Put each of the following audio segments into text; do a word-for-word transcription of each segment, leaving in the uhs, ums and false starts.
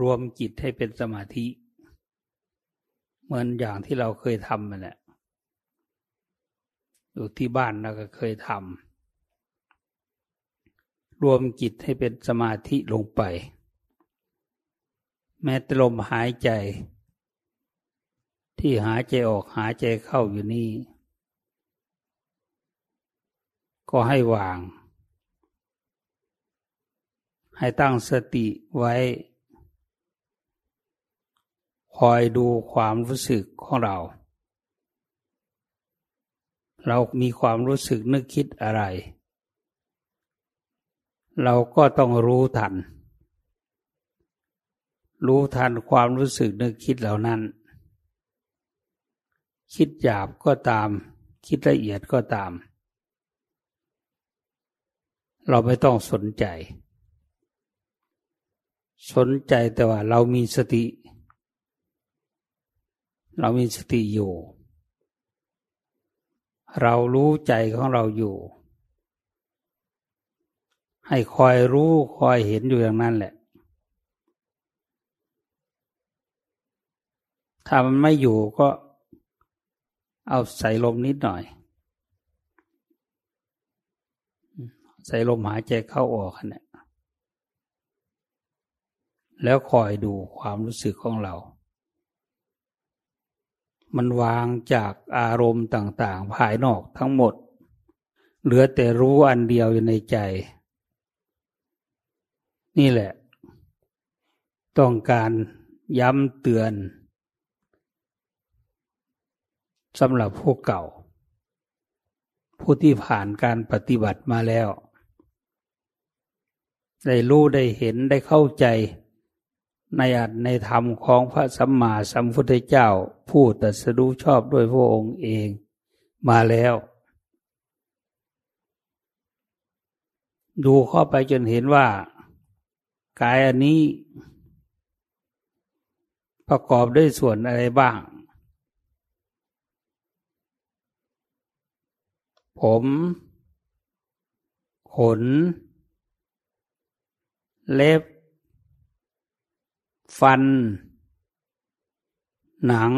รวมจิตให้เป็นสมาธิเหมือนอย่างที่เราเคยทำนั่นแหละอยู่ที่บ้านเราก็เคยทำรวมจิตให้เป็นสมาธิลงไปแม้แต่ลมหายใจที่หายใจออกหายใจเข้าอยู่นี่ก็ให้วางให้ตั้งสติไว้คอยดูความรู้สึกของเราเรามีความรู้สึกนึกคิดอะไรเราก็ต้องรู้ทันรู้ทันความรู้สึกนึกคิดเหล่านั้นคิดหยาบก็ตามคิดละเอียดก็ตามเราไม่ต้องสนใจสนใจแต่ว่าเรามีสติเรามีสติอยู่เรารู้ใจของเราอยู่ให้คอยรู้คอยเห็นอยู่อย่างนั้นแหละถ้ามันไม่อยู่ก็เอาใส่ลมนิดหน่อยใส่ลมหายใจเข้าออกเนี่ยแล้วคอยดูความรู้สึกของเรามันวางจากอารมณ์ต่างๆภายนอกทั้งหมดเหลือแต่รู้อันเดียวอยู่ในใจนี่แหละต้องการย้ำเตือนสำหรับผู้เก่าผู้ที่ผ่านการปฏิบัติมาแล้วได้รู้ได้เห็นได้เข้าใจในอัตในธรรมของพระสัมมาสัมพุทธเจ้าผู้ตรัสรู้ชอบด้วยพระองค์เองมาแล้วดูเข้าไปจนเห็นว่ากายอันนี้ประกอบด้วยส่วนอะไรบ้างผมขนเล็บฟันหนัง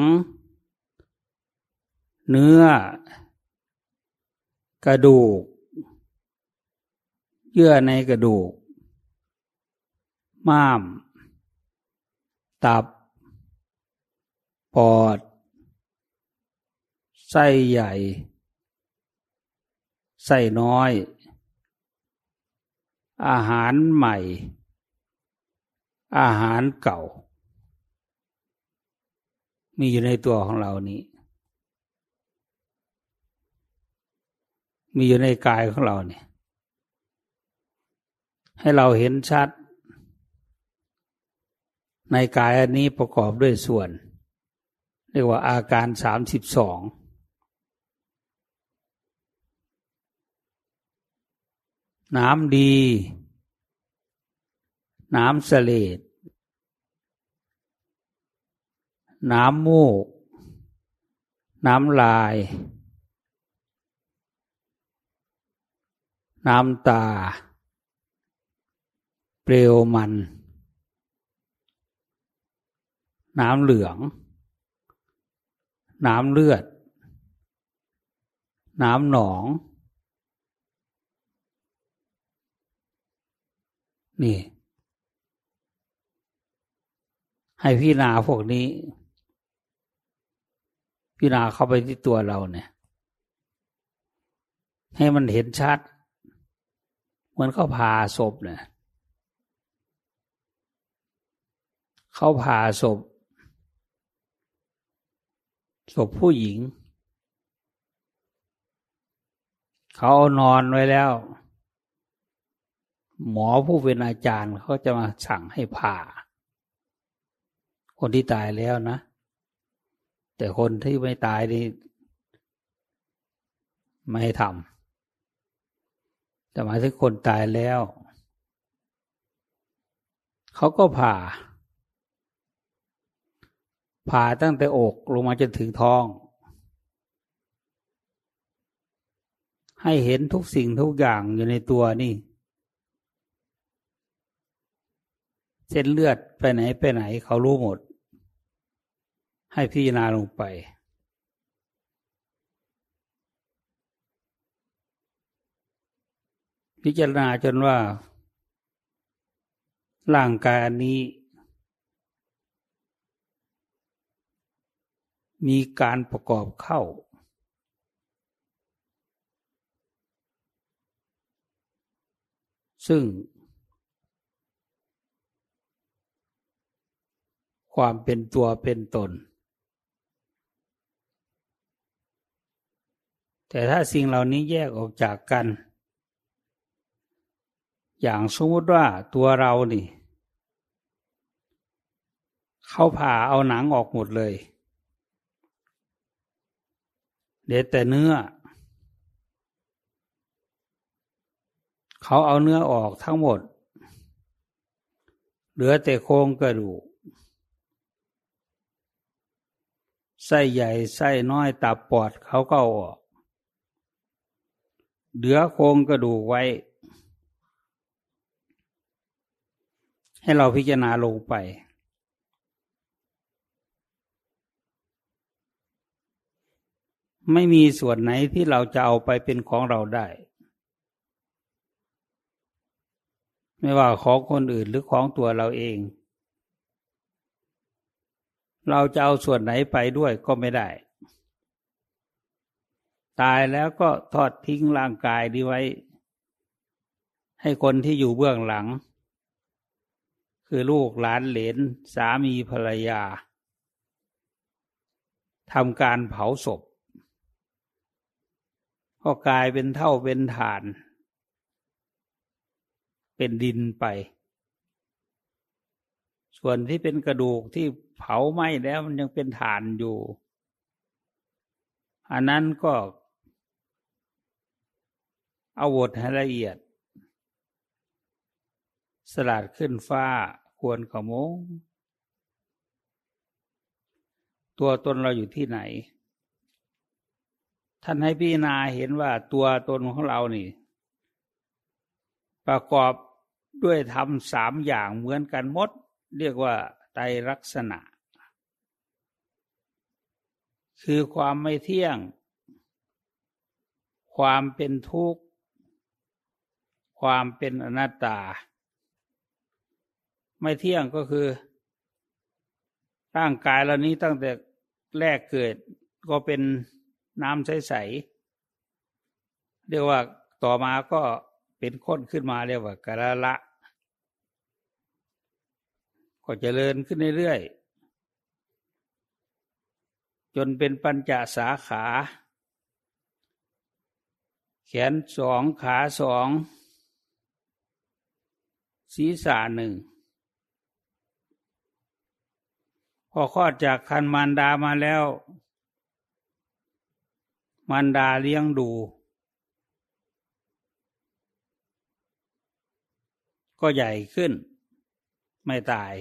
เนื้อกระดูกเยื่อในกระดูกม้ามตับปอดไส้ใหญ่ไส้น้อยอาหารใหม่อาหารเก่ามีอยู่ในตัวของเรานี้มีอยู่ในกายของเราเนี่ยให้เราเห็นชัดในกายอันนี้ประกอบด้วยส่วนเรียกว่าอาการสามสิบสองน้ำดีน้ำเสลดน้ำมูกน้ำลายน้ำตาเปลวมันน้ำเหลืองน้ำเลือดน้ำหนองนี่ให้พิจารณาพวกนี้พิจารณาเข้าไปที่ตัวเราเนี่ยให้มันเห็นชัดเหมือนเขาผ่าศพเนี่ยเขาผ่าศพศพผู้หญิงเขาเอานอนไว้แล้วหมอผู้เป็นอาจารย์เขาจะมาสั่งให้ผ่าคนที่ตายแล้วนะแต่คนที่ไม่ตายนี่ไม่ให้ทำแต่หมายถึงคนตายแล้วเขาก็ผ่าผ่าตั้งแต่อกลงมาจนถึงท้องให้เห็นทุกสิ่งทุกอย่างอยู่ในตัวนี่ เส้นเลือดไปไหนไปไหนเขารู้หมดให้พิจารณาลงไปพิจารณาจนว่าร่างกายอันนี้มีการประกอบเข้าซึ่งความเป็นตัวเป็นตนแต่ถ้าสิ่งเหล่านี้แยกออกจากกันอย่างสมมติว่าตัวเรานี่เขาผ่าเอาหนังออกหมดเลยเหลือแต่เนื้อเขาเอาเนื้อออกทั้งหมดเหลือแต่โครงกระดูกไส้ใหญ่ไส้น้อยตับปอดเขาก็เอาออกเหลือโครงกระดูกไว้ให้เราพิจารณาลงไปไม่มีส่วนไหนที่เราจะเอาไปเป็นของเราได้ไม่ว่าของคนอื่นหรือของตัวเราเองเราจะเอาส่วนไหนไปด้วยก็ไม่ได้ตายแล้วก็ทอดทิ้งร่างกายนี้ไว้ให้คนที่อยู่เบื้องหลังคือลูกหลานเหลนสามีภรรยาทำการเผาศพก็กลายเป็นเท่าเป็นฐานเป็นดินไปส่วนที่เป็นกระดูกที่เผาไหม้แล้วมันยังเป็นฐานอยู่อันนั้นก็เอาบทให้ละเอียดสลัดขึ้นฟ้าควรขโมงตัวตนเราอยู่ที่ไหนท่านให้พิจารณาเห็นว่าตัวตนของเรานี่ประกอบด้วยธรรมสามอย่างเหมือนกันหมดเรียกว่าไตรลักษณะคือความไม่เที่ยงความเป็นทุกข์ความเป็นอนัตตาไม่เที่ยงก็คือร่างกายเรานี้ตั้งแต่แรกเกิดก็เป็นน้ำใสๆเรียกว่าต่อมาก็เป็นข้นขึ้นมาเรียกว่ากะละละก็เจริญขึ้นเรื่อยๆจนเป็นปัญจสาขาแขนสองขาสองศีรษะหนึ่งพอคลอดจากครรภ์มารดามาแล้วมารดาเลี้ยงดูก็ใหญ่ขึ้นไม่ตาย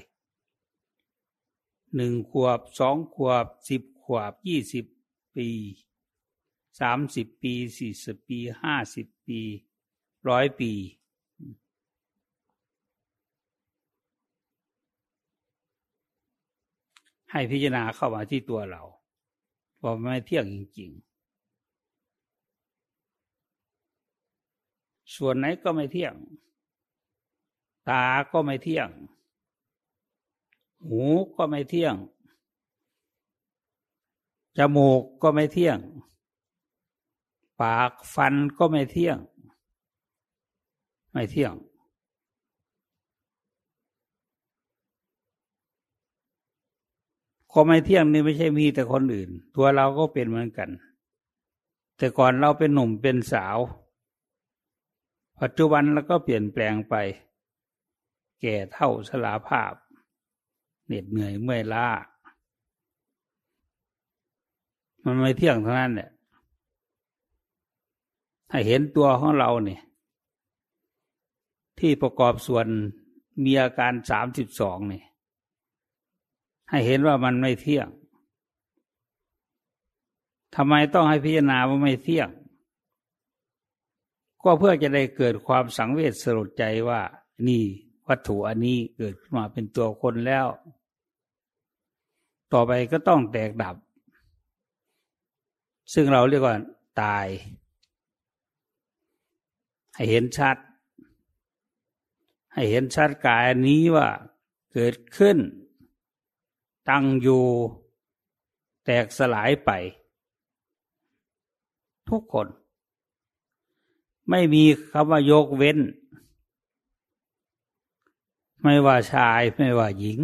หนึ่งขวบสองขวบสิบขวบยี่สิบปีสามสิบปีสี่สิบปีห้าสิบปีร้อยปีให้พิจารณาเข้ามาที่ตัวเราเพราะไม่เที่ยงจริงๆส่วนไหนก็ไม่เที่ยงตาก็ไม่เที่ยงหูก็ไม่เที่ยงจมูกก็ไม่เที่ยงปากฟันก็ไม่เที่ยงไม่เที่ยงก็ไม่เที่ยงนี่ไม่ใช่มีแต่คนอื่นตัวเราก็เป็นเหมือนกันแต่ก่อนเราเป็นหนุ่มเป็นสาวปัจจุบันเราก็เปลี่ยนแปลงไปแก่เท่าชราภาพเหน็ดเหนื่อยเมื่อยล้ามันไม่เที่ยงเท่านั้นแหละถ้าเห็นตัวของเราเนี่ยที่ประกอบส่วนมีอาการสามสิบสองเนี่ยให้เห็นว่ามันไม่เที่ยงทำไมต้องให้พิจารณาว่าไม่เที่ยงก็เพื่อจะได้เกิดความสังเวชสลดใจว่านี่ วัตถุอันนี้เกิดขึ้นมาเป็นตัวคนแล้วต่อไปก็ต้องแตกดับซึ่งเราเรียกว่าตายให้เห็นชัดให้เห็นชัดกายอันนี้ว่าเกิดขึ้นตั้งอยู่แตกสลายไปทุกคนไม่มีคำว่ายกเว้นไม่ว่าชายไม่ว่าหญิง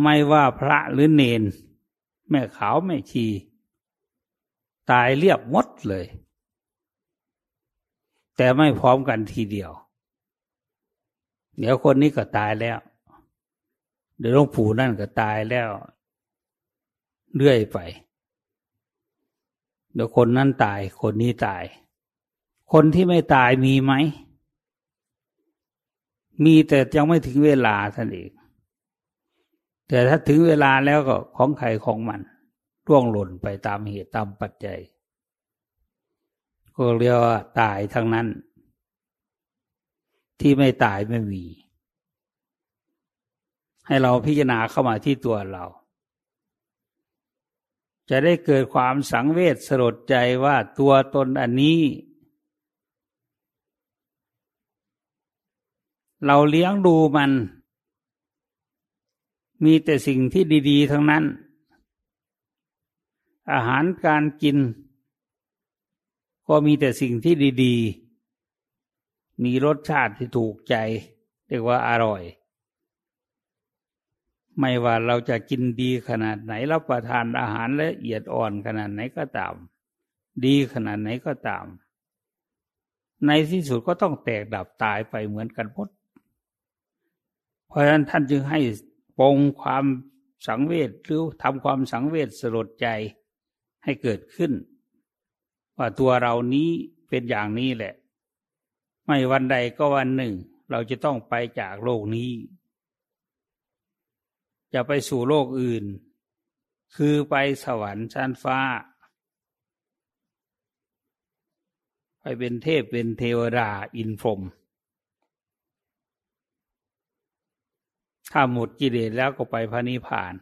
ไม่ว่าพระหรือเนนแม่ขาวแม่ชีตายเรียบหมดเลยแต่ไม่พร้อมกันทีเดียวเดี๋ยวคนนี้ก็ตายแล้วเดี๋ยวหลวงปู่นั่นก็ตายแล้วเรื่อยไปเดี๋ยวคนนั้นตายคนนี้ตายคนที่ไม่ตายมีไหมมีแต่ยังไม่ถึงเวลาท่านเองแต่ถ้าถึงเวลาแล้วก็ของใครของมันร่วงหล่นไปตามเหตุตามปัจจัยก็เรียกว่าตายทั้งนั้นที่ไม่ตายไม่มีให้เราพิจารณาเข้ามาที่ตัวเราจะได้เกิดความสังเวชสลดใจว่าตัวตนอันนี้เราเลี้ยงดูมันมีแต่สิ่งที่ดีๆทั้งนั้นอาหารการกินก็มีแต่สิ่งที่ดีๆมีรสชาติที่ถูกใจเรียกว่าอร่อยไม่ว่าเราจะกินดีขนาดไหนรับประทานอาหารละเอียดอ่อนขนาดไหนก็ตามดีขนาดไหนก็ตามในที่สุดก็ต้องแตกดับตายไปเหมือนกันหมดเพราะฉะนั้นท่านจึงให้ปรงความสังเวชหรือทำความสังเวชสลดใจให้เกิดขึ้นว่าตัวเรานี้เป็นอย่างนี้แหละไม่วันใดก็วันหนึ่งเราจะต้องไปจากโลกนี้จะไปสู่โลกอื่นคือไปสวรรค์ชั้นฟ้าไปเป็นเทพเป็นเทวดาอินพรหมถ้าหมดกิเลสแล้วก็ไปพระนิพพาน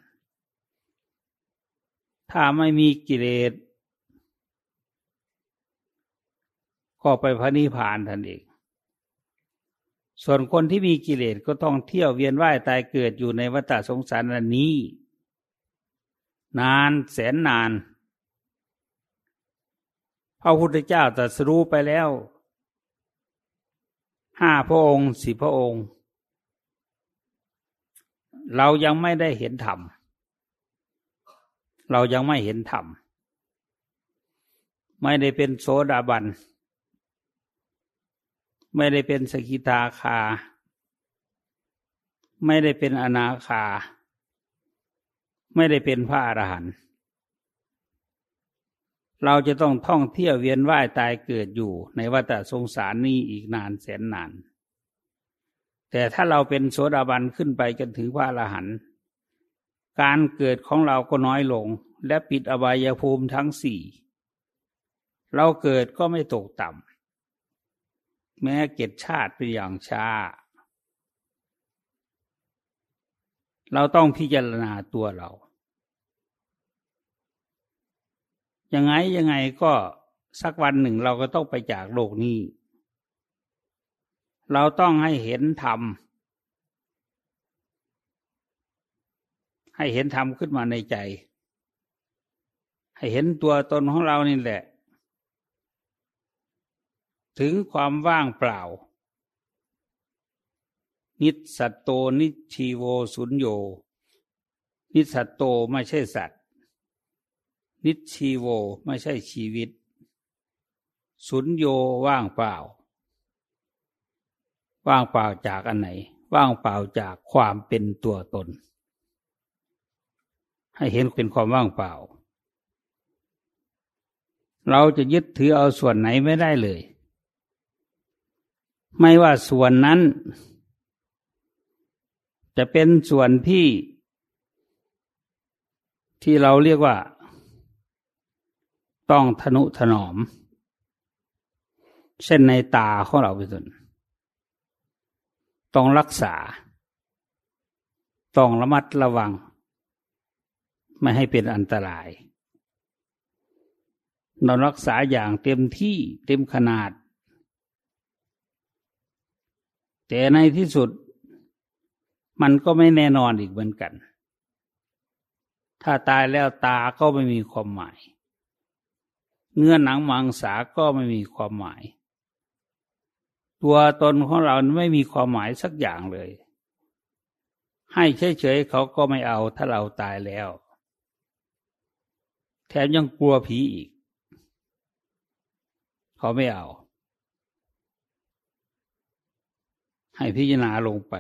ถ้าไม่มีกิเลสก็ไปพระนิพพานทันเองส่วนคนที่มีกิเลสก็ต้องเที่ยวเวียนว่ายตายเกิดอยู่ในวัฏสงสารอันนี้นานแสนนานพระพุทธเจ้าตรัสรู้ไปแล้วห้าพระองค์สิบพระองค์เรายังไม่ได้เห็นธรรมเรายังไม่เห็นธรรมไม่ได้เป็นโสดาบันไม่ได้เป็นสกิทาคาไม่ได้เป็นอนาคาไม่ได้เป็นพระอรหันต์เราจะต้องท่องเที่ยวเวียนว่ายตายเกิดอยู่ในวัฏสงสารนี้อีกนานแสนนานแต่ถ้าเราเป็นโสดาบันขึ้นไปจนถึงพระอรหันต์การเกิดของเราก็น้อยลงและปิดอบายภูมิทั้งสี่เราเกิดก็ไม่ตกต่ำแม้เกิดชาติเป็นอย่างช้าเราต้องพิจารณาตัวเรายังไงยังไงก็สักวันหนึ่งเราก็ต้องไปจากโลกนี้เราต้องให้เห็นธรรมให้เห็นธรรมขึ้นมาในใจให้เห็นตัวตนของเรานี่แหละถึงความว่างเปล่านิสสัตโตนิชีโวสุญโญนิสสัตโตไม่ใช่สัตว์นิชีโวไม่ใช่ชีวิตสุญโญว่างเปล่าว่างเปล่าจากอันไหนว่างเปล่าจากความเป็นตัวตนให้เห็นเป็นความว่างเปล่าเราจะยึดถือเอาส่วนไหนไม่ได้เลยไม่ว่าส่วนนั้นจะเป็นส่วนที่ที่เราเรียกว่าต้องทนุถนอมเช่นในตาของเราเป็นต้น ต้องรักษาต้องระมัดระวังไม่ให้เป็นอันตรายเรารักษาอย่างเต็มที่เต็มขนาดแต่ในที่สุดมันก็ไม่แน่นอนอีกเหมือนกันถ้าตายแล้วตาก็ไม่มีความหมายเนื้อหนังมังสาก็ไม่มีความหมายตัวตนของเราไม่มีความหมายสักอย่างเลยให้เฉยๆเขาก็ไม่เอาถ้าเราตายแล้วแถมยังกลัวผีอีกเขาไม่เอาให้พิจารณาลงไป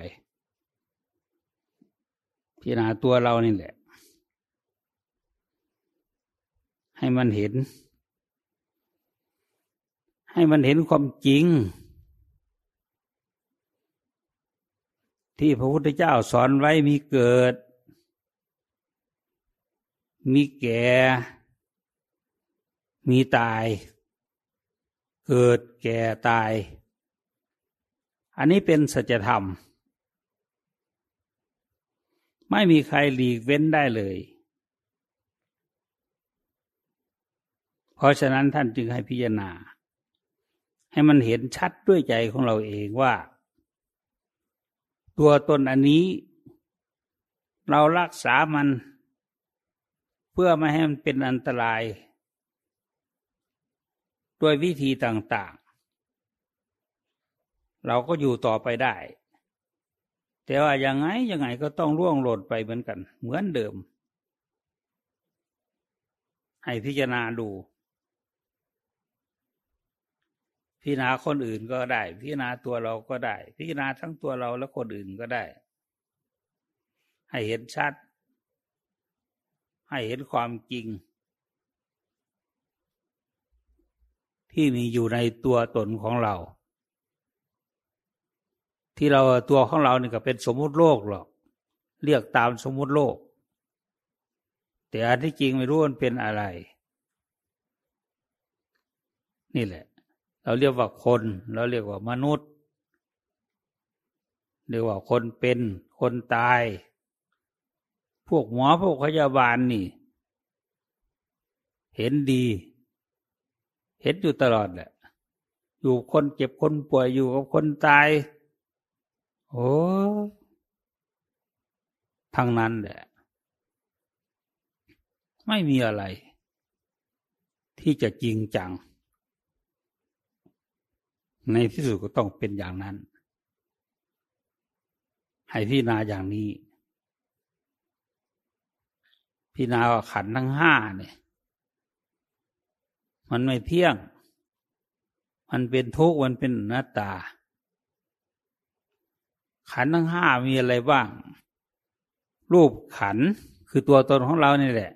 พิจารณาตัวเรานี่แหละให้มันเห็นให้มันเห็นความจริงที่พระพุทธเจ้าสอนไว้มีเกิดมีแก่มีตายเกิดแก่ตายอันนี้เป็นสัจธรรมไม่มีใครหลีกเว้นได้เลยเพราะฉะนั้นท่านจึงให้พิจารณาให้มันเห็นชัดด้วยใจของเราเองว่าตัวตนอันนี้เรารักษามันเพื่อไม่ให้มันเป็นอันตรายด้วยวิธีต่างๆเราก็อยู่ต่อไปได้แต่ว่ายังไงยังไงก็ต้องร่วงหล่นไปเหมือนกันเหมือนเดิมให้พิจารณาดูพิจารณาคนอื่นก็ได้พิจารณาตัวเราก็ได้พิจารณาทั้งตัวเราและคนอื่นก็ได้ให้เห็นชัดให้เห็นความจริงที่มีอยู่ในตัวตนของเราที่เราตัวของเราเนี่ยก็เป็นสมมุติโลกหรอกเรียกตามสมมุติโลกแต่อันที่จริงไม่รู้มันเป็นอะไรนี่แหละเราเรียกว่าคนเราเรียกว่ามนุษย์เรียกว่าคนเป็นคนตายพวกหมอพวกพยาบาลนี่เห็นดีเห็นอยู่ตลอดแหละอยู่คนเจ็บคนป่วยอยู่กับคนตายโอ้ทางนั้นแหละไม่มีอะไรที่จะจริงจังในที่สุดก็ต้องเป็นอย่างนั้นให้พิจารณาอย่างนี้พิจารณาขันธ์ทั้งห้าเนี่ยมันไม่เที่ยงมันเป็นทุกข์มันเป็นอนัตตาขันธ์ทั้งห้ามีอะไรบ้างรูปขันธ์คือตัวตนของเรานี่แหละ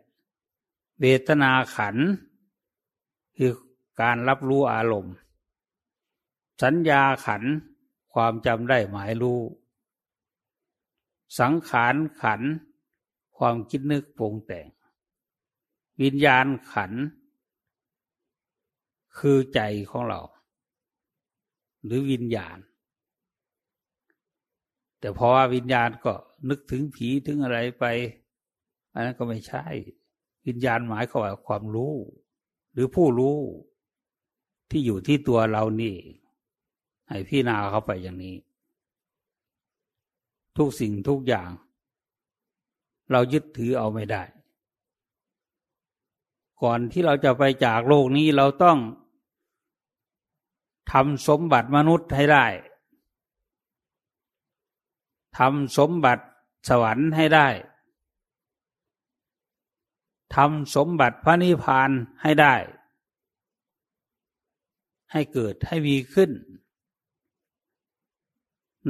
เวทนาขันธ์คือการรับรู้อารมณ์สัญญาขันธ์ความจำได้หมายรู้สังขารขันธ์ความคิดนึกปรุงแต่งวิญญาณขันธ์คือใจของเราหรือวิญญาณแต่เพราะว่าวิญญาณก็นึกถึงผีถึงอะไรไปอันนั้นก็ไม่ใช่วิญญาณหมายความว่าความรู้หรือผู้รู้ที่อยู่ที่ตัวเรานี่ให้พิจารณาเข้าไปอย่างนี้ทุกสิ่งทุกอย่างเรายึดถือเอาไม่ได้ก่อนที่เราจะไปจากโลกนี้เราต้องทำสมบัติมนุษย์ให้ได้ทำสมบัติสวรรค์ให้ได้ทำสมบัติพระนิพพานให้ได้ให้เกิดให้มีขึ้น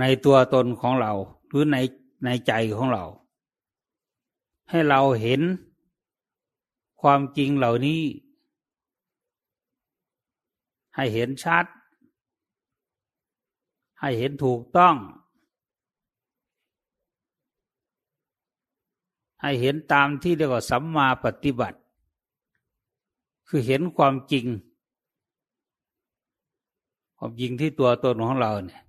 ในตัวตนของเราหรือในในใจของเราให้เราเห็นความจริงเหล่านี้ให้เห็นชัดให้เห็นถูกต้องให้เห็นตามที่เรียกว่าสัมมาปฏิบัติคือเห็นความจริงความจริงที่ตัวตนของเราเนี่ย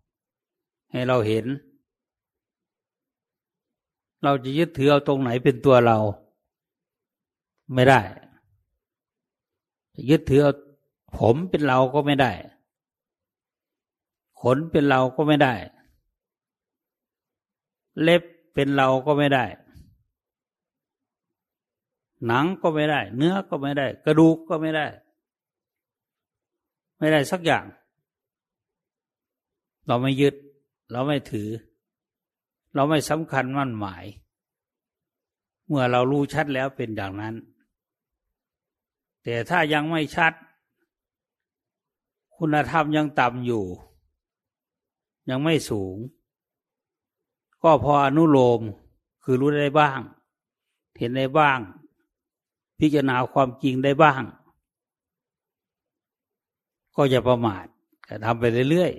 ให้เราเห็น เราจะยึดถือเอาตรงไหนเป็นตัวเราไม่ได้ยึดถือเอาผมเป็นเราก็ไม่ได้ขนเป็นเราก็ไม่ได้เล็บเป็นเราก็ไม่ได้หนังก็ไม่ได้เนื้อก็ไม่ได้กระดูกก็ไม่ได้ไม่ได้สักอย่างเราไม่ยึดเราไม่ถือเราไม่สำคัญมั่นหมายเมื่อเรารู้ชัดแล้วเป็นอย่างนั้นแต่ถ้ายังไม่ชัดคุณธรรมยังต่ำอยู่ยังไม่สูงก็พออนุโลมคือรู้ได้บ้างเห็นได้บ้างพิจารณาความจริงได้บ้างก็อย่าประมาทก็ทำไปเรื่อย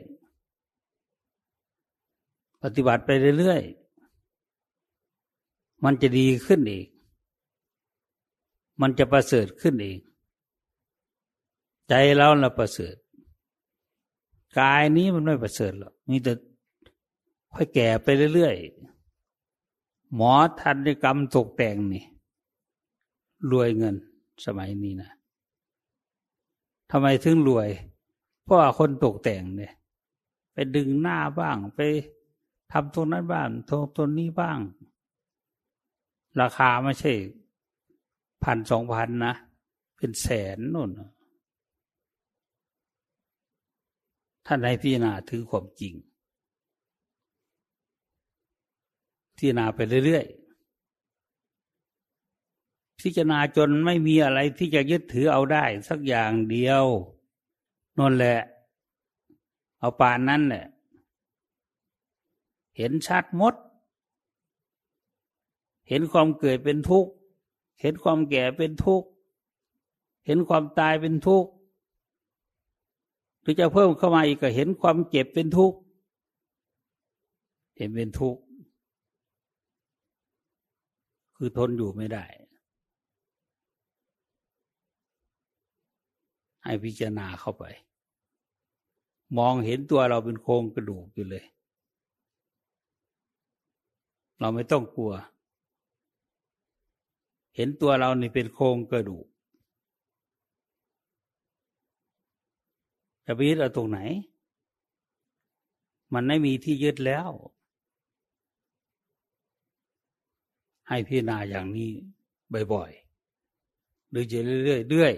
ๆปฏิบัติไปเรื่อยๆมันจะดีขึ้นเองมันจะประเสริฐขึ้นเองใจเราน่ะประเสริฐกายนี้มันไม่ประเสริฐหรอกมีแต่ค่อยแก่ไปเรื่อยๆหมอทันตกรรมตกแต่งนี่รวยเงินสมัยนี้นะทำไมถึงรวยเพราะว่าคนตกแต่งเนี่ยไปดึงหน้าบ้างไปทำตรงนั้นบ้างตรงตรงนี้บ้างราคาไม่ใช่พันสองพันนะเป็นแสนนู่นท่านให้พิจารณาถึงความจริงพิจารณาไปเรื่อยๆพิจารณาจนไม่มีอะไรที่จะยึดถือเอาได้สักอย่างเดียวนั่นแหละเอาป่านนั้นแหละเห็นชัดหมดเห็นความเกิดเป็นทุกข์เห็นความแก่เป็นทุกข์เห็นความตายเป็นทุกข์หรือจะเพิ่มเข้ามาอีกก็เห็นความเจ็บเป็นทุกข์เห็นเป็นทุกข์คือทนอยู่ไม่ได้ให้พิจารณาเข้าไปมองเห็นตัวเราเป็นโครงกระดูกอยู่เลยเราไม่ต้องกลัวเห็นตัวเรานี่เป็นโครงกระดูกจะไปยึดเอาตรงไหนมันไม่มีที่ยึดแล้วให้พิจารณาอย่างนี้บ่อยๆหรือจะเรื่อยๆเรื่อย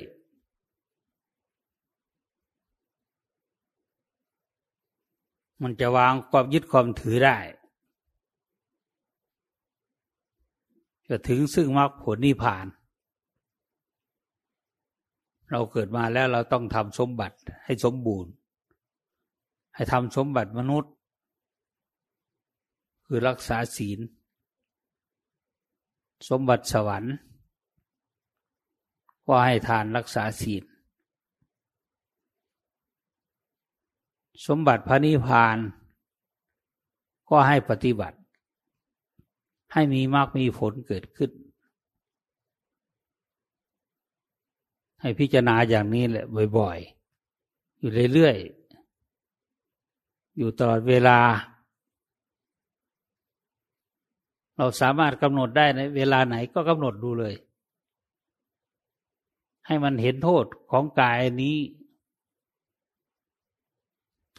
มันจะวางความยึดความถือได้จะถึงซึ่งมรรคผลนิพพานเราเกิดมาแล้วเราต้องทำสมบัติให้สมบูรณ์ให้ทำสมบัติมนุษย์คือรักษาศีลสมบัติสวรรค์ก็ให้ทานรักษาศีลสมบัติพระนิพพานก็ให้ปฏิบัติให้มีมรรคมีผลเกิดขึ้นให้พิจารณาอย่างนี้แหละบ่อยๆอยู่เรื่อยๆอยู่ตลอดเวลาเราสามารถกำหนดได้ในเวลาไหนก็กำหนดดูเลยให้มันเห็นโทษของกายนี้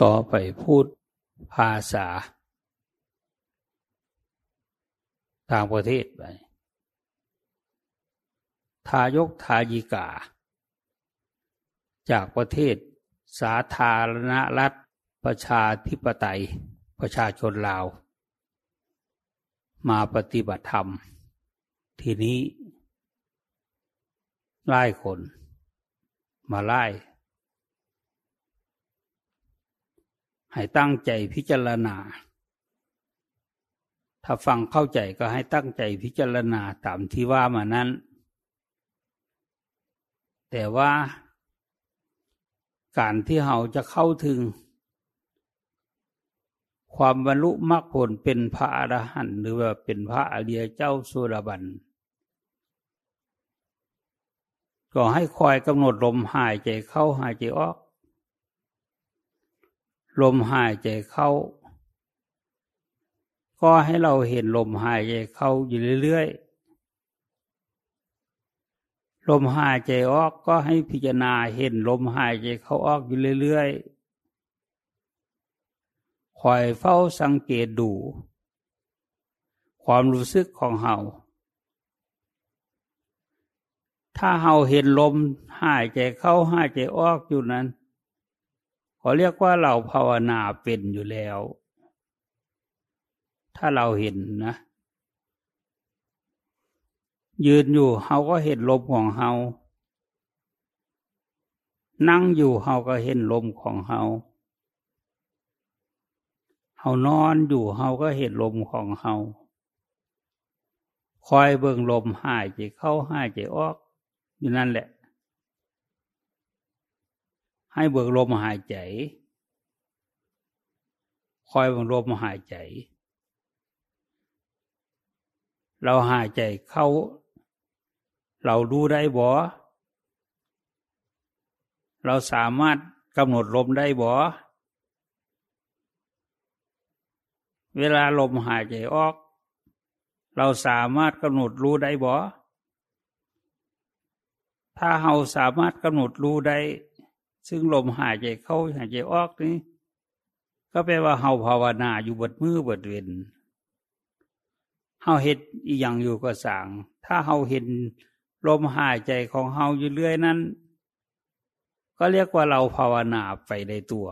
ต่อไปพูดภาษาต่างประเทศไปทายกทายิกาจากประเทศสาธารณรัฐประชาธิปไตยประชาชนลาวมาปฏิบัติธรรมทีนี้ไล่คนมาไล่ให้ตั้งใจพิจารณาถ้าฟังเข้าใจก็ให้ตั้งใจพิจารณาตามที่ว่ามานั้นแต่ว่าการที่เราจะเข้าถึงความบรรลุมรรคผลเป็นพระอรหันต์หรือว่าเป็นพระอริยเจ้าโสดาบันก็ให้คอยกำหนดลมหายใจเข้าหายใจออกลมหายใจเข้า ก็ให้เราเห็นลมหายใจเข้าอยู่เรื่อยๆลมหายใจออกก็ให้พิจารณาเห็นลมหายใจเข้าออกอยู่เรื่อยๆคอยเฝ้าสังเกตดูความรู้สึกของเฮาถ้าเฮาเห็นลมหายใจเข้าหายใจออกอยู่นั้นเขาเรียกว่าเราภาวนาเป็นอยู่แล้วถ้าเราเห็นนะยืนอยู่เฮาก็เห็นลมของเฮานั่งอยู่เฮาก็เห็นลมของเฮาเฮานอนอยู่เฮาก็เห็นลมของเฮาคอยเบิ่งลมหายใจเข้าหายใจออกอยู่นั่นแหละให้เบิ่งลมหายใจคอยเบิ่งลมหายใจเราหายใจเข้าเรารู้ได้บ่เราสามารถกำหนดลมได้บ่เวลาลมหายใจออกเราสามารถกำหนดรู้ได้บ่ถ้าเราสามารถกำหนดรู้ได้ซึ่งลมหายใจเข้าหายใจออกนี้ก็แปลว่าเราภาวนาอยู่เบิดมือเบิดเวรเฮาเห็นอีหยังอยู่ก็สร้างถ้าเฮาเห็นลมหายใจของเฮาอยู่เรื่อยนั้นก็เรียกว่าเราภาวนาไปในตัว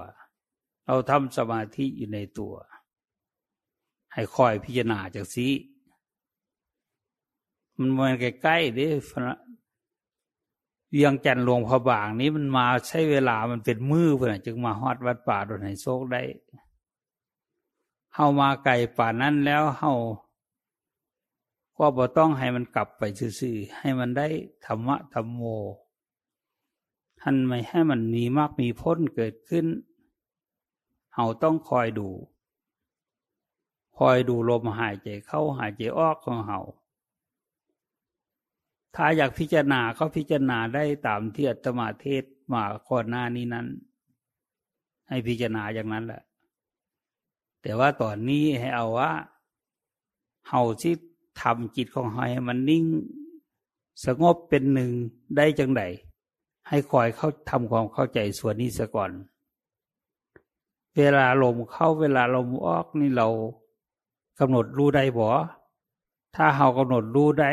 เราทำสมาธิอยู่ในตัวให้คอยพิจารณาจังซี่มันมาใกล้ๆเด้เวียงจันทน์หลวงพระบางนี้มันมาใช้เวลามันเป็นมือเพิ่นน่ะจึงมาฮอดวัดป่าดอนไฮโศกได้เฮามาไกลป่านนั้นแล้วเฮาก็บ่ต้องให้มันกลับไปซื่อๆให้มันได้ธรรมะธรรมโมท่านไม่ให้มันมีมรรคมีผลเกิดขึ้นเฮาต้องคอยดูคอยดูลมหายใจเข้าหายใจออกของเฮาถ้าอยากพิจารณาก็พิจารณาได้ตามที่อาตมาเทศน์มาก่อนหน้านี้นั้นให้พิจารณาอย่างนั้นแหละแต่ว่าตอนนี้ให้เอาว่าเฮาสิทำจิตของเฮาให้มันนิ่งสงบเป็นหนึ่งได้จังไดให้คอยเข้าทำความเข้าใจส่วนนี้ซะก่อนเวลาลมเข้าเวลาลมออกนี่เรากำหนดรู้ได้บ่ถ้าเฮากำหนดรู้ได้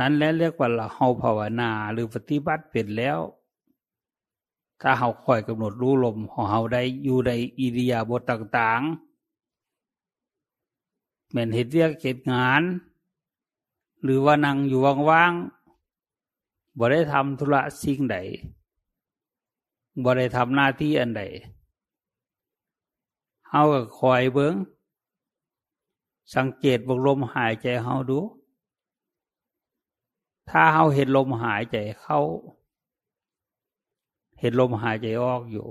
นั้นแล้วเรียกว่าเฮาภาวนาหรือปฏิบัติเป็นแล้วถ้าเฮาคอยกำหนดรู้ลมของเฮาได้อยู่ในอิริยาบถต่างๆแม่นเฮ็ดเวียกเฮ็ดงานหรือว่านั่งอยู่ว่างๆบ่ได้ทำธุระสิ่งใดบ่ได้ทำหน้าที่อันใดเฮาก็คอยเบิ่งสังเกตเบิ่งลมหายใจเฮาดูถ้าเฮาเห็นลมหายใจเข้าเห็นลมหายใจออกอยู่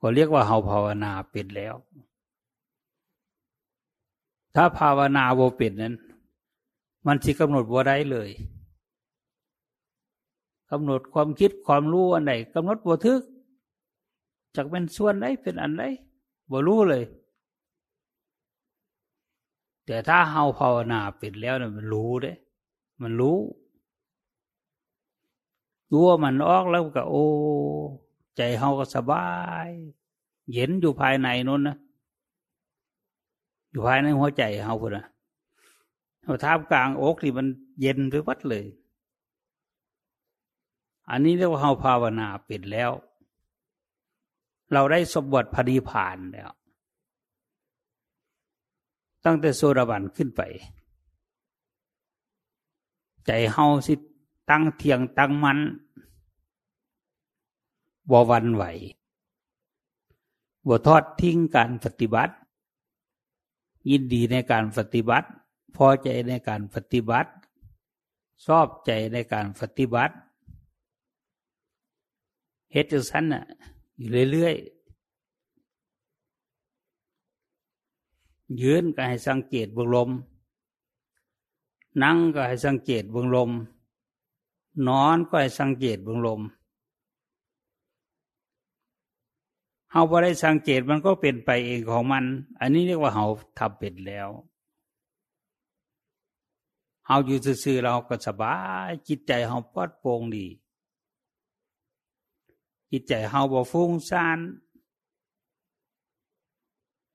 ก็เรียกว่าเฮาภาวนาเป็นแล้วถ้าภาวนาบ่เป็นนั้นมันสิกำหนดบ่ได้เลยกำหนดความคิดความรู้อันใดกำหนดบ่ถึกจักเป็นส่วนใดเป็นอันใดบ่รู้เลยแต่ถ้าเฮาภาวนาเป็นแล้วน่ะมันรู้เด้มันรู้รู้ว่ามันออกแล้วก็โอ้ใจเฮาก็สบายเย็นอยู่ภายในนู้นนะอยู่ภายในหัวใจเฮาพุ่นน่ะเอาท่ามกลางอกที่มันเย็นไปหมดเลยอันนี้เรียกว่าเฮาภาวนาเป็นแล้วเราได้สมบัติพริพานแล้วตั้งแต่โสดาบันขึ้นไปใจเฮาสิตั้งเที่ยงตั้งมั่นบ่หวั่นไหวบ่ทอดทิ้งการปฏิบัติยินดีในการปฏิบัติพอใจในการปฏิบัติชอบใจในการปฏิบัติเฮ็ดจังซั่นน่ะอยู่เรื่อยๆยืนก็ให้สังเกตเบิ่งลมนั่งก็ให้สังเกตเบิ่งลมนอนก็ให้สังเกตเบิ่งลม เฮาบ่ได้สังเกตมันก็เป็นไปเองของมันอันนี้เรียกว่าเฮาทำเป็นแล้วเฮาอยู่ซื่อๆเราก็สบายจิตใจเฮาปลอดโปร่งดีจิตใจเฮาบ่ฟุ้งซ่าน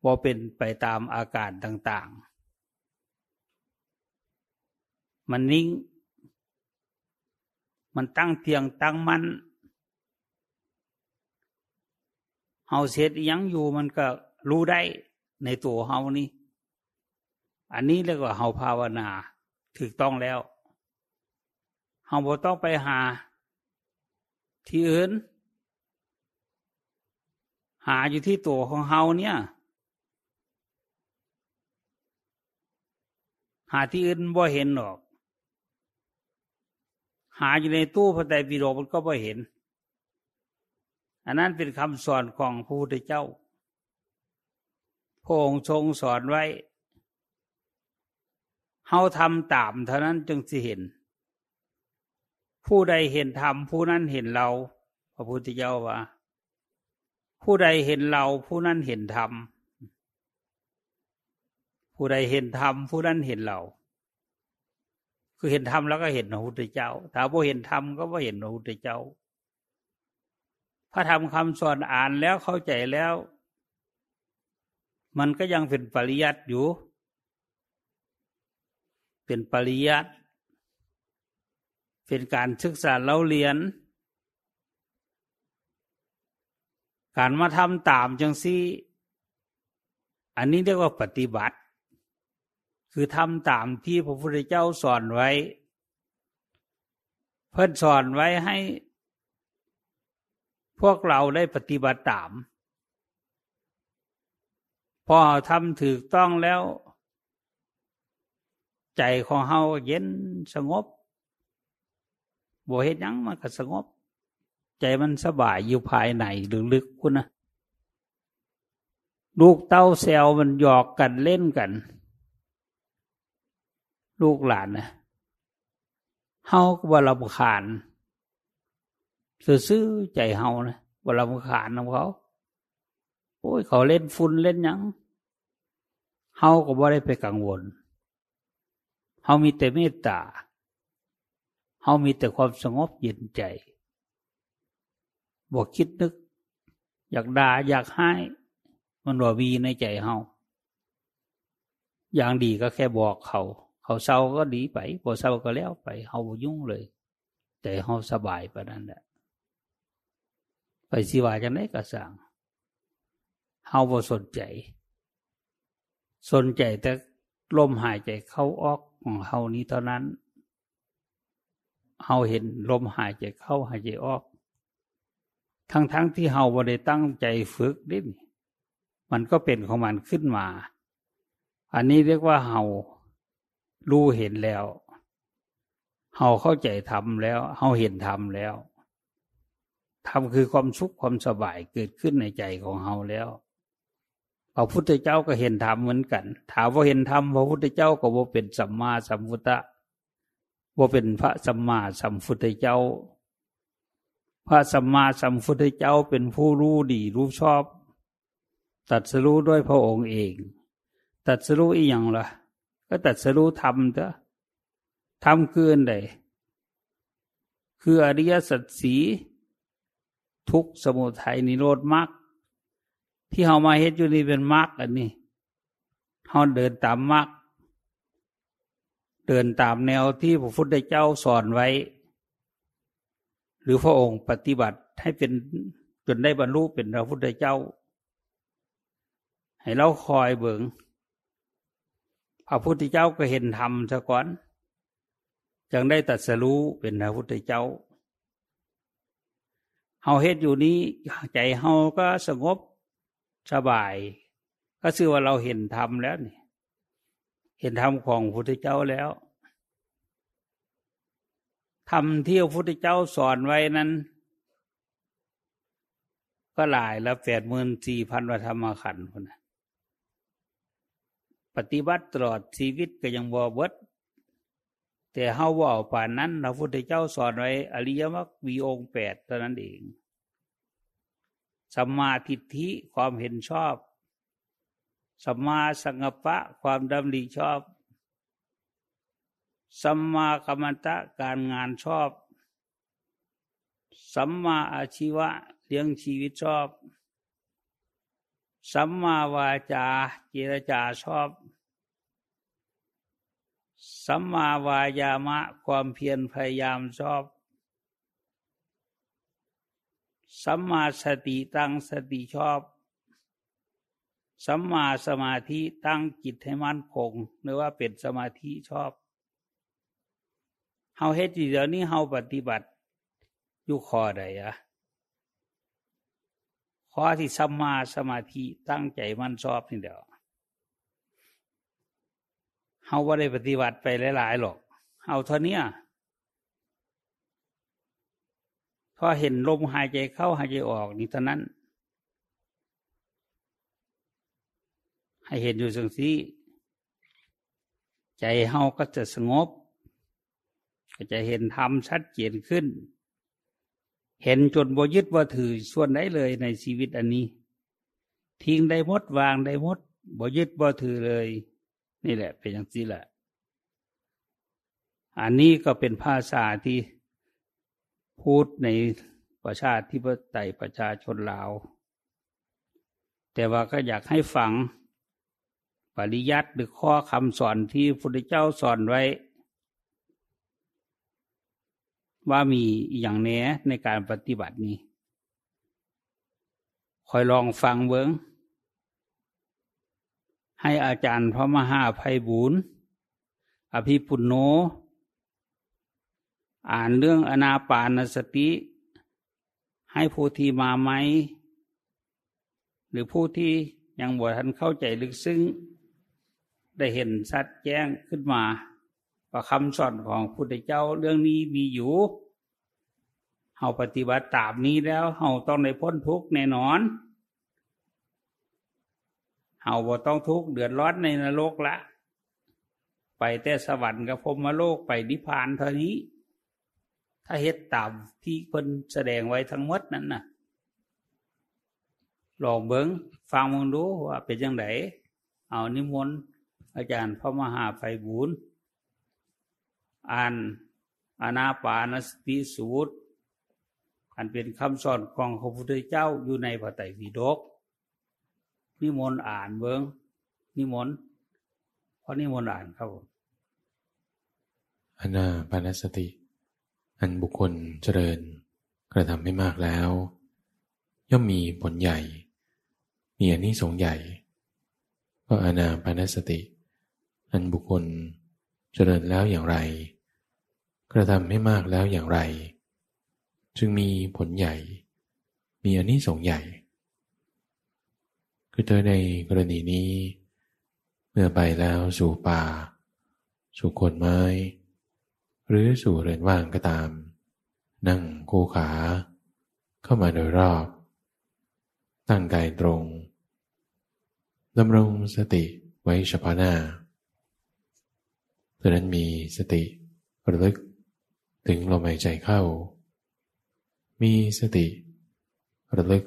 บ่เป็นไปตามอาการต่างๆมันนิ่งมันตั้งเตียงตั้งมันเฮาเสร็จยังอยู่มันก็รู้ได้ในตัวเฮานี่อันนี้เรียกว่าเฮาภาวนาถูกต้องแล้วเฮาบ่ต้องไปหาที่อื่นหาอยู่ที่ตัวของเฮาเนี่ยหาที่อื่นบ่เห็นหรอกหาอยู่ในตู้พระไตรปิฎกมันก็บ่เห็นอันนั้นเป็นคำสอนของพระพุทธเจ้าพระองค์ทรงสอนไว้เฮาทำตามเท่านั้นจึงสิเห็นผู้ใดเห็นธรรมผู้นั้นเห็นเราพระพุทธเจ้าว่าผู้ใดเห็นเราผู้นั้นเห็นธรรมผู้ใดเห็นธรรมผู้นั้นเห็นเราคือเห็นธรรมแล้วก็เห็นพระพุทธเจ้าถ้าบ่เห็นธรรมก็บ่เห็นพระพุทธเจ้าพระธรรมคำสอนอ่านแล้วเข้าใจแล้วมันก็ยังเป็นปริยัติอยู่เป็นปริยัติเป็นการศึกษาเล่าเรียนการมาทำตามจังซี่อันนี้เรียกว่าปฏิบัติคือทำตามที่พระพุทธเจ้าสอนไว้เพิ่นสอนไว้ให้พวกเราได้ปฏิบัติตามพอทำถูกต้องแล้วใจของเฮาเย็นสงบบ่เฮ็ดหยังมันก็สงบใจมันสบายอยู่ภายในลึกๆคุณนะลูกเต้าแซวมันหยอกกันเล่นกันลูกหลานนะเฮาก็บ่รำคาญซื่อๆใจเฮานะบ่รำคาญนำเขาโอ้ยเขาเล่นฝุ่นเล่นหยังเฮาก็บ่ได้ไปกังวลเฮามีแต่เมตตาเฮามีแต่ความสงบเย็นใจบ่คิดนึกอยากด่าอยากให้มันบ่มีในใจเฮาอย่างดีก็แค่บอกเขาเขาเศร้าก็ดีไปบ่เศร้าก็แล้วไปเฮาบ่ยุ่งเลยใจเฮาสบายปานนั้นแหละไปสิว่าจังได๋ก็สร้างเฮาบ่สนใจสนใจแต่ลมหายใจเข้าออกของเฮานี้เท่านั้นเฮาเห็นลมหายใจเข้าหายใจออกทั้งๆ ท, ที่เฮาบ่ได้ตั้งใจฝึกนี่มันก็เป็นของมันขึ้นมาอันนี้เรียกว่าเฮารู้เห็นแล้วเฮาเข้าใจธรรมแล้วเฮาเห็นธรรมแล้วธรรมคือความสุขความสบายเกิดขึ้นในใจของเฮาแล้วพระพุทธเจ้าก็เห็นธรรมเหมือนกันถามว่าเห็นธรรมพระพุทธเจ้าก็บ่เป็นสัมมาสัมพุทธะบ่เป็นพระสัมมาสัมพุทธเจ้าพระสัมมาสัมพุทธเจ้าเป็นผู้รู้ดีรู้ชอบตรัสรู้ด้วยพระองค์เองตรัสรู้อีหยังล่ะก็ตรัสรู้ธรรมเถอะธรรมคืออันใดคืออริยสัจสี่ทุกข์สมุทัยนิโรธมรรคที่เฮามาเฮ็ดอยู่นี่เป็นมรรคอันนี้เฮาเดินตามมรรคเดินตามแนวที่พระพุทธเจ้าสอนไว้หรือพระองค์ปฏิบัติให้เป็นจนได้บรรลุเป็นพระพุทธเจ้าให้เราคอยเบิ่งพระพุทธเจ้าก็เห็นธรรมซะก่อนจึงได้ตรัสรู้เป็นพระพุทธเจ้าเฮาเฮ็ดอยู่นี้ใจเฮาก็สงบสบายก็คือว่าเราเห็นธรรมแล้วนี่เห็นธรรมของพระพุทธเจ้าแล้วธรรมที่พระพุทธเจ้าสอนไว้นั้นก็หลายละ แปดหมื่นสี่พัน พระธรรมขันธ์พุ่นน่ะปฏิบัติตลอดชีวิตก็ยังบ่เบิดแต่เฮาบ่เอาปานนั้นพระพุทธเจ้าสอนไว้อริยมรรคมีองค์แปดเท่านั้นเอง สัมมาทิฏฐิความเห็นชอบสัมมาสังกัปปะความดำริชอบสัมมากัมมันตะการงานชอบสัมมาอาชีวะเลี้ยงชีวิตชอบสัมมาวาจาเจรจาชอบสัมมาวายามะความเพียรพยายามชอบสัมมาสติตั้งสติชอบสัมมาสมาธิตั้งจิตให้มั่นคงหรือว่าเป็นสมาธิชอบเฮาเฮ็ดอยู่เดี๋ยวนี้เฮาปฏิบัติอยู่ข้อใดอะข้อที่สัมมาสมาธิตั้งใจมั่นชอบนี่เดียวเฮาบ่ได้ปฏิบัติไปหลายๆหรอกเฮาเท่านี้พอเห็นลมหายใจเข้าหายใจออกนี่เท่านั้นให้เห็นอยู่สิ่งที่ใจเฮาก็จะสงบก็จะเห็นธรรมชัดเจนขึ้นเห็นจนบ่ยึดบ่ถือส่วนใดเลยในชีวิตอันนี้ทิ้งได้หมดวางได้หมดบ่ยึดบ่ถือเลยนี่แหละเป็นอย่างนี้แหละอันนี้ก็เป็นภาษาที่พูดในประชาธิปไตยประชาชนลาวแต่ว่าก็อยากให้ฟังปริยัติหรือข้อคำสอนที่พระพุทธเจ้าสอนไว้ว่ามีอย่างแหน่ในการปฏิบัตินี้คอยลองฟังเบิ่งให้อาจารย์พระมหาไพบูลย์อภิปุณโญอ่านเรื่องอานาปานสติให้ผู้ที่มาไหมหรือผู้ที่ยังบ่ทันเข้าใจลึกซึ้งได้เห็นชัดแจ้งขึ้นมาว่าคำสอนของพุทธเจ้าเรื่องนี้มีอยู่เฮาปฏิบัติตามนี้แล้วเฮาต้องได้พ้นทุกข์แน่นอนเฮาบ่ต้องทุกข์เดือดร้อนในนรกละไปแต่สวรรค์กับพรหมโลกไปนิพพานเท่านี้ถ้าเฮ็ดตามที่เพิ่นแสดงไว้ทั้งหมดนั้นน่ะลองเบิ่งฟังมึงดูว่าเป็นจังไดเอานิมนต์อาจารย์พระมหาไพบูลย์อ่านอานาปานสติสูตรอันเป็นคำสอนของพระพุทธเจ้าอยู่ในพระไตรปิฎกนิมนต์อ่านเบิ่งนิมนต์ขอนิมนต์อ่านครับผมอานาปานสติอันบุคคลเจริญกระทำไม่มากแล้วย่อมมีผลใหญ่มีอานิสงส์ใหญ่ก็อานาปานสติอันบุคคลเจริญแล้วอย่างไรกระทำให้มากแล้วอย่างไรจึงมีผลใหญ่มีอานิสงส์ใหญ่คือเธอในกรณีนี้เมื่อไปแล้วสู่ป่าสู่โคนไม้หรือสู่เรือนว่างก็ตามนั่งคู่ขาเข้ามาโดยรอบตั้งกายตรงดำรงสติไว้เฉพาะหน้าดังนั้นมีสติระลึกถึงลมหายใจเข้ามีสติระลึก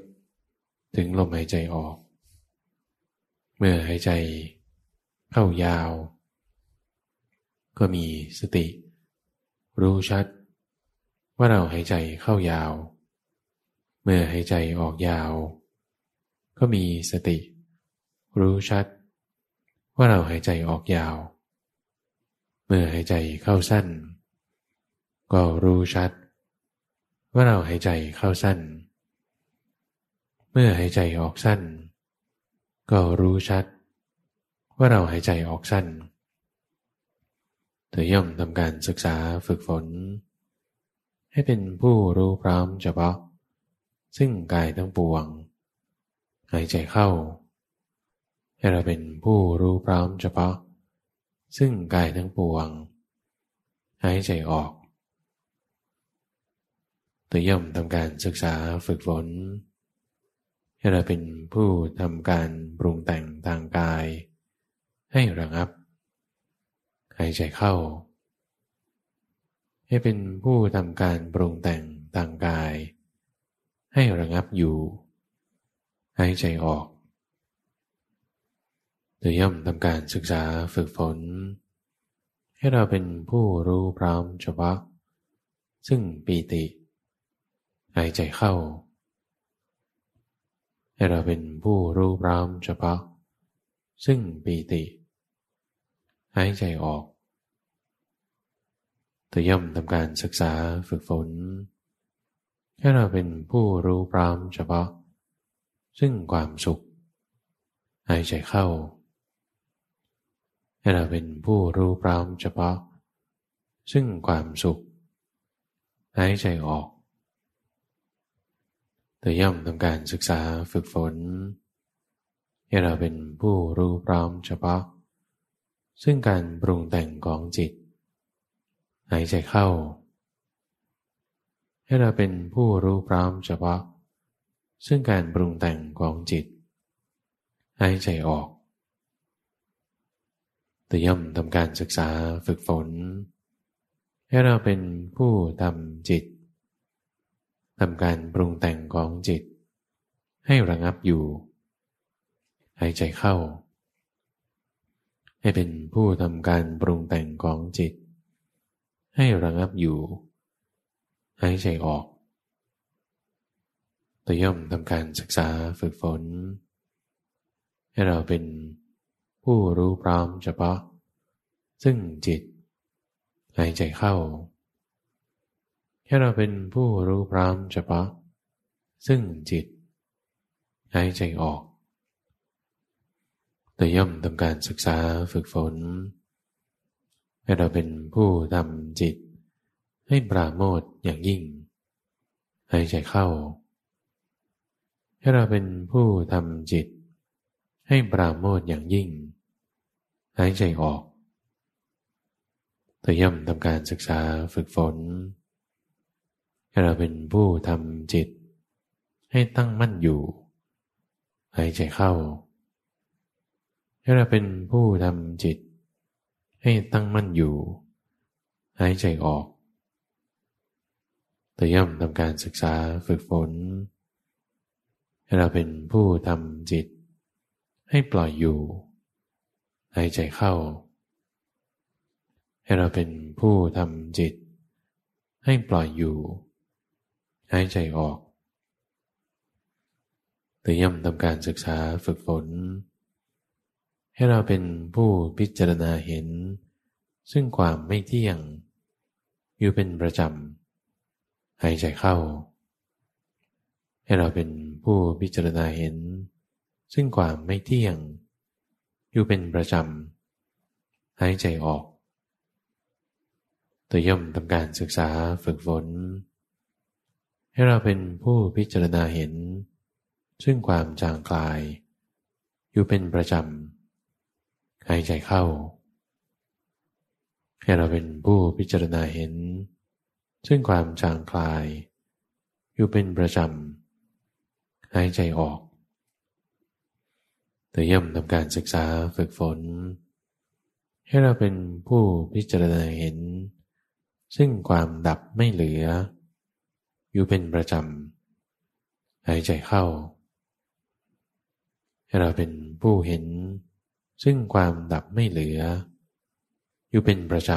ถึงลมหายใจออกเมื่อหายใจเข้ายาวก็มีสติรู้ชัดว่าเราหายใจเข้ายาวเมื่อหายใจออกยาวก็มีสติรู้ชัดว่าเราหายใจออกยาวเมื่อหายใจเข้าสั้นก็รู้ชัดว่าเราหายใจเข้าสั้นเมื่อหายใจออกสั้นก็รู้ชัดว่าเราหายใจออกสั้นเธอย่อมทำการศึกษาฝึกฝนให้เป็นผู้รู้พร้อมเฉพาะซึ่งกายทั้งปวงหายใจเข้าให้เราเป็นผู้รู้พร้อมเฉพาะซึ่งกายทั้งปวงหายใจออกเธอย่อมทำการศึกษาฝึกฝนให้เราเป็นผู้ทำการปรุงแต่งทางกายให้ระงับหายใจเข้าให้เป็นผู้ทำการปรุงแต่งทางกายให้ระงับอยู่ หายใจออกโดยย่อมทำการศึกษาฝึกฝนให้เราเป็นผู้รู้พร้อมเฉพาะซึ่งปีติหายใจเข้าให้เราเป็นผู้รู้พร้อมเฉพาะซึ่งปีติหายใจออกแต่ย่อมทำการศึกษาฝึกฝนให้เราเป็นผู้รู้พร้อมเฉพาะซึ่งความสุขหายใจเข้าให้เราเป็นผู้รู้พร้อมเฉพาะซึ่งความสุขหายใจออกแต่ย่อมทำการศึกษาฝึกฝนให้เราเป็นผู้รู้พร้อมเฉพาะซึ่งการปรุงแต่งของจิตหายใจเข้าให้เราเป็นผู้รู้พร้อมเฉพาะซึ่งการปรุงแต่งของจิตหายใจออกแต่ย่อมทำการศึกษาฝึกฝนให้เราเป็นผู้ทำจิตทำการปรุงแต่งของจิตให้ระงับอยู่หายใจเข้าให้เป็นผู้ทำการปรุงแต่งของจิตให้ระงับอยู่หายใจออกแต่ย่อมทำการศึกษาฝึกฝนให้เราเป็นผู้รู้พร้อมเฉพาะซึ่งจิตหายใจเข้าให้เราเป็นผู้รู้พร้อมเฉพาะซึ่งจิตหายใจออกแต่ย่อมทำการศึกษาฝึกฝนให้เราเป็นผู้ทำจิตให้ปราโมทย์อย่างยิ่งหายใจเข้าให้เราเป็นผู้ทำจิตให้ปราโมทย์อย่างยิ่งหายใจออกแต่ย่อมทำการศึกษาฝึกฝนให้เราเป็นผู้ทำจิตให้ตั้งมั่นอยู่หายใจเข้าให้เราเป็นผู้ทำจิตให้ตั้งมั่นอยู่หายใจออกแต่ย่อมทำการศึกษาฝึกฝนให้เราเป็นผู้ทำจิตให้ปล่อยอยู่หายใจเข้าให้เราเป็นผู้ทำจิตให้ปล่อยอยู่หายใจออกแต่ย่อมทำการศึกษาฝึกฝนให้เราเป็นผู้พิจารณาเห็นซึ่งความไม่เที่ยงอยู่เป็นประจำหายใจเข้าให้เราเป็นผู้พิจารณาเห็นซึ่งความไม่เที่ยงอยู่เป็นประจำหายใจออกแต่ย่อมทำการศึกษาฝึกฝนให้เราเป็นผู้พิจารณาเห็นซึ่งความจางคลายอยู่เป็นประจำหายใจเข้าให้เราเป็นผู้พิจารณาเห็นซึ่งความจางคลายอยู่เป็นประจำหายใจออกแต่ย่อมทำการศึกษาฝึกฝนให้เราเป็นผู้พิจารณาเห็นซึ่งความดับไม่เหลืออยู่เป็นประจำหายใจเข้าให้เราเป็นผู้เห็นซึ่งความดับไม่เหลืออยู่เป็นประจ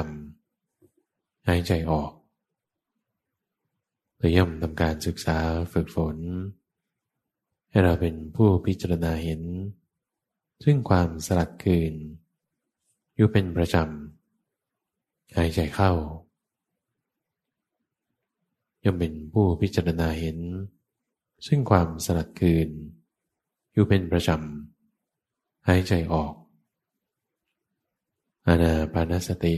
ำหายใจออกและย่อมทำการศึกษาฝึกฝนให้เราเป็นผู้พิจารณาเห็นซึ่งความสลัดคืนอยู่เป็นประจำหายใจเข้าย่อมเป็นผู้พิจารณาเห็นซึ่งความสลัดคืนอยู่เป็นประจำหายใจออกอานาปานสติ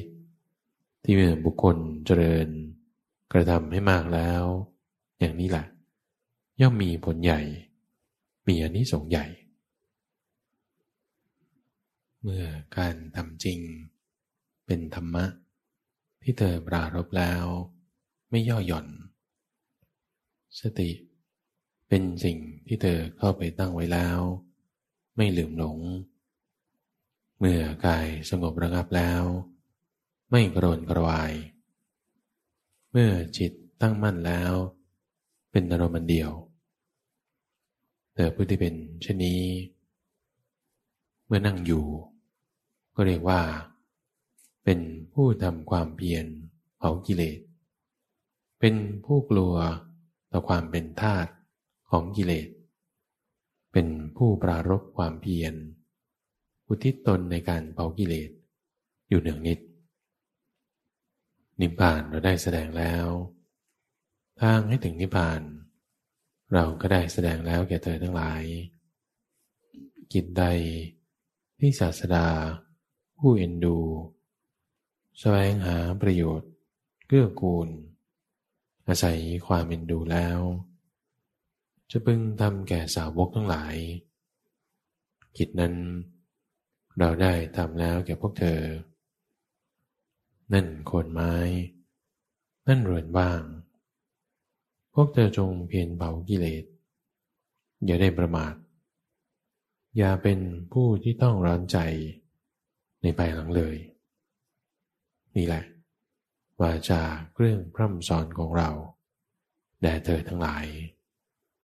ที่เมื่อบุคคลเจริญกระทำให้มากแล้วอย่างนี้แหละย่อมมีผลใหญ่มีอานิสงส์ใหญ่เมื่อการทำจริงเป็นธรรมะที่เธอปรารภแล้วไม่ย่อหย่อนสติเป็นสิ่งที่เธอเข้าไปตั้งไว้แล้วไม่ลืมหลงเมื่อกายสงบระงับแล้วไม่กระวนกระวายเมื่อจิตตั้งมั่นแล้วเป็นอารมณ์เดียว แต่ผู้ที่เป็นเช่นนี้เมื่อนั่งอยู่ก็เรียกว่าเป็นผู้ทำความเพียรเผากิเลสเป็นผู้กลัวต่อความเป็นทาสของกิเลสเป็นผู้ปรารภความเพียรอุทิศตนในการเผากิเลสอยู่เนืองนิดนิพพานเราได้แสดงแล้วทางให้ถึงนิพพานเราก็ได้แสดงแล้วแก่เธอทั้งหลายกิจใดที่ศาสดาผู้เอ็นดูแสวงหาประโยชน์เกื้อกูลอาศัยความเอ็นดูแล้วจะพึงทำแก่สาวกทั้งหลายกิจนั้นเราได้ทำแล้วแก่พวกเธอนั่นโคนไม้นั่นเรือนว่างพวกเธอจงเพียรเผากิเลสอย่าได้ประมาทอย่าเป็นผู้ที่ต้องร้อนใจในภายหลังเลยนี่แหละวาจาเครื่องพร่ำสอนของเราแด่เธอทั้งหลาย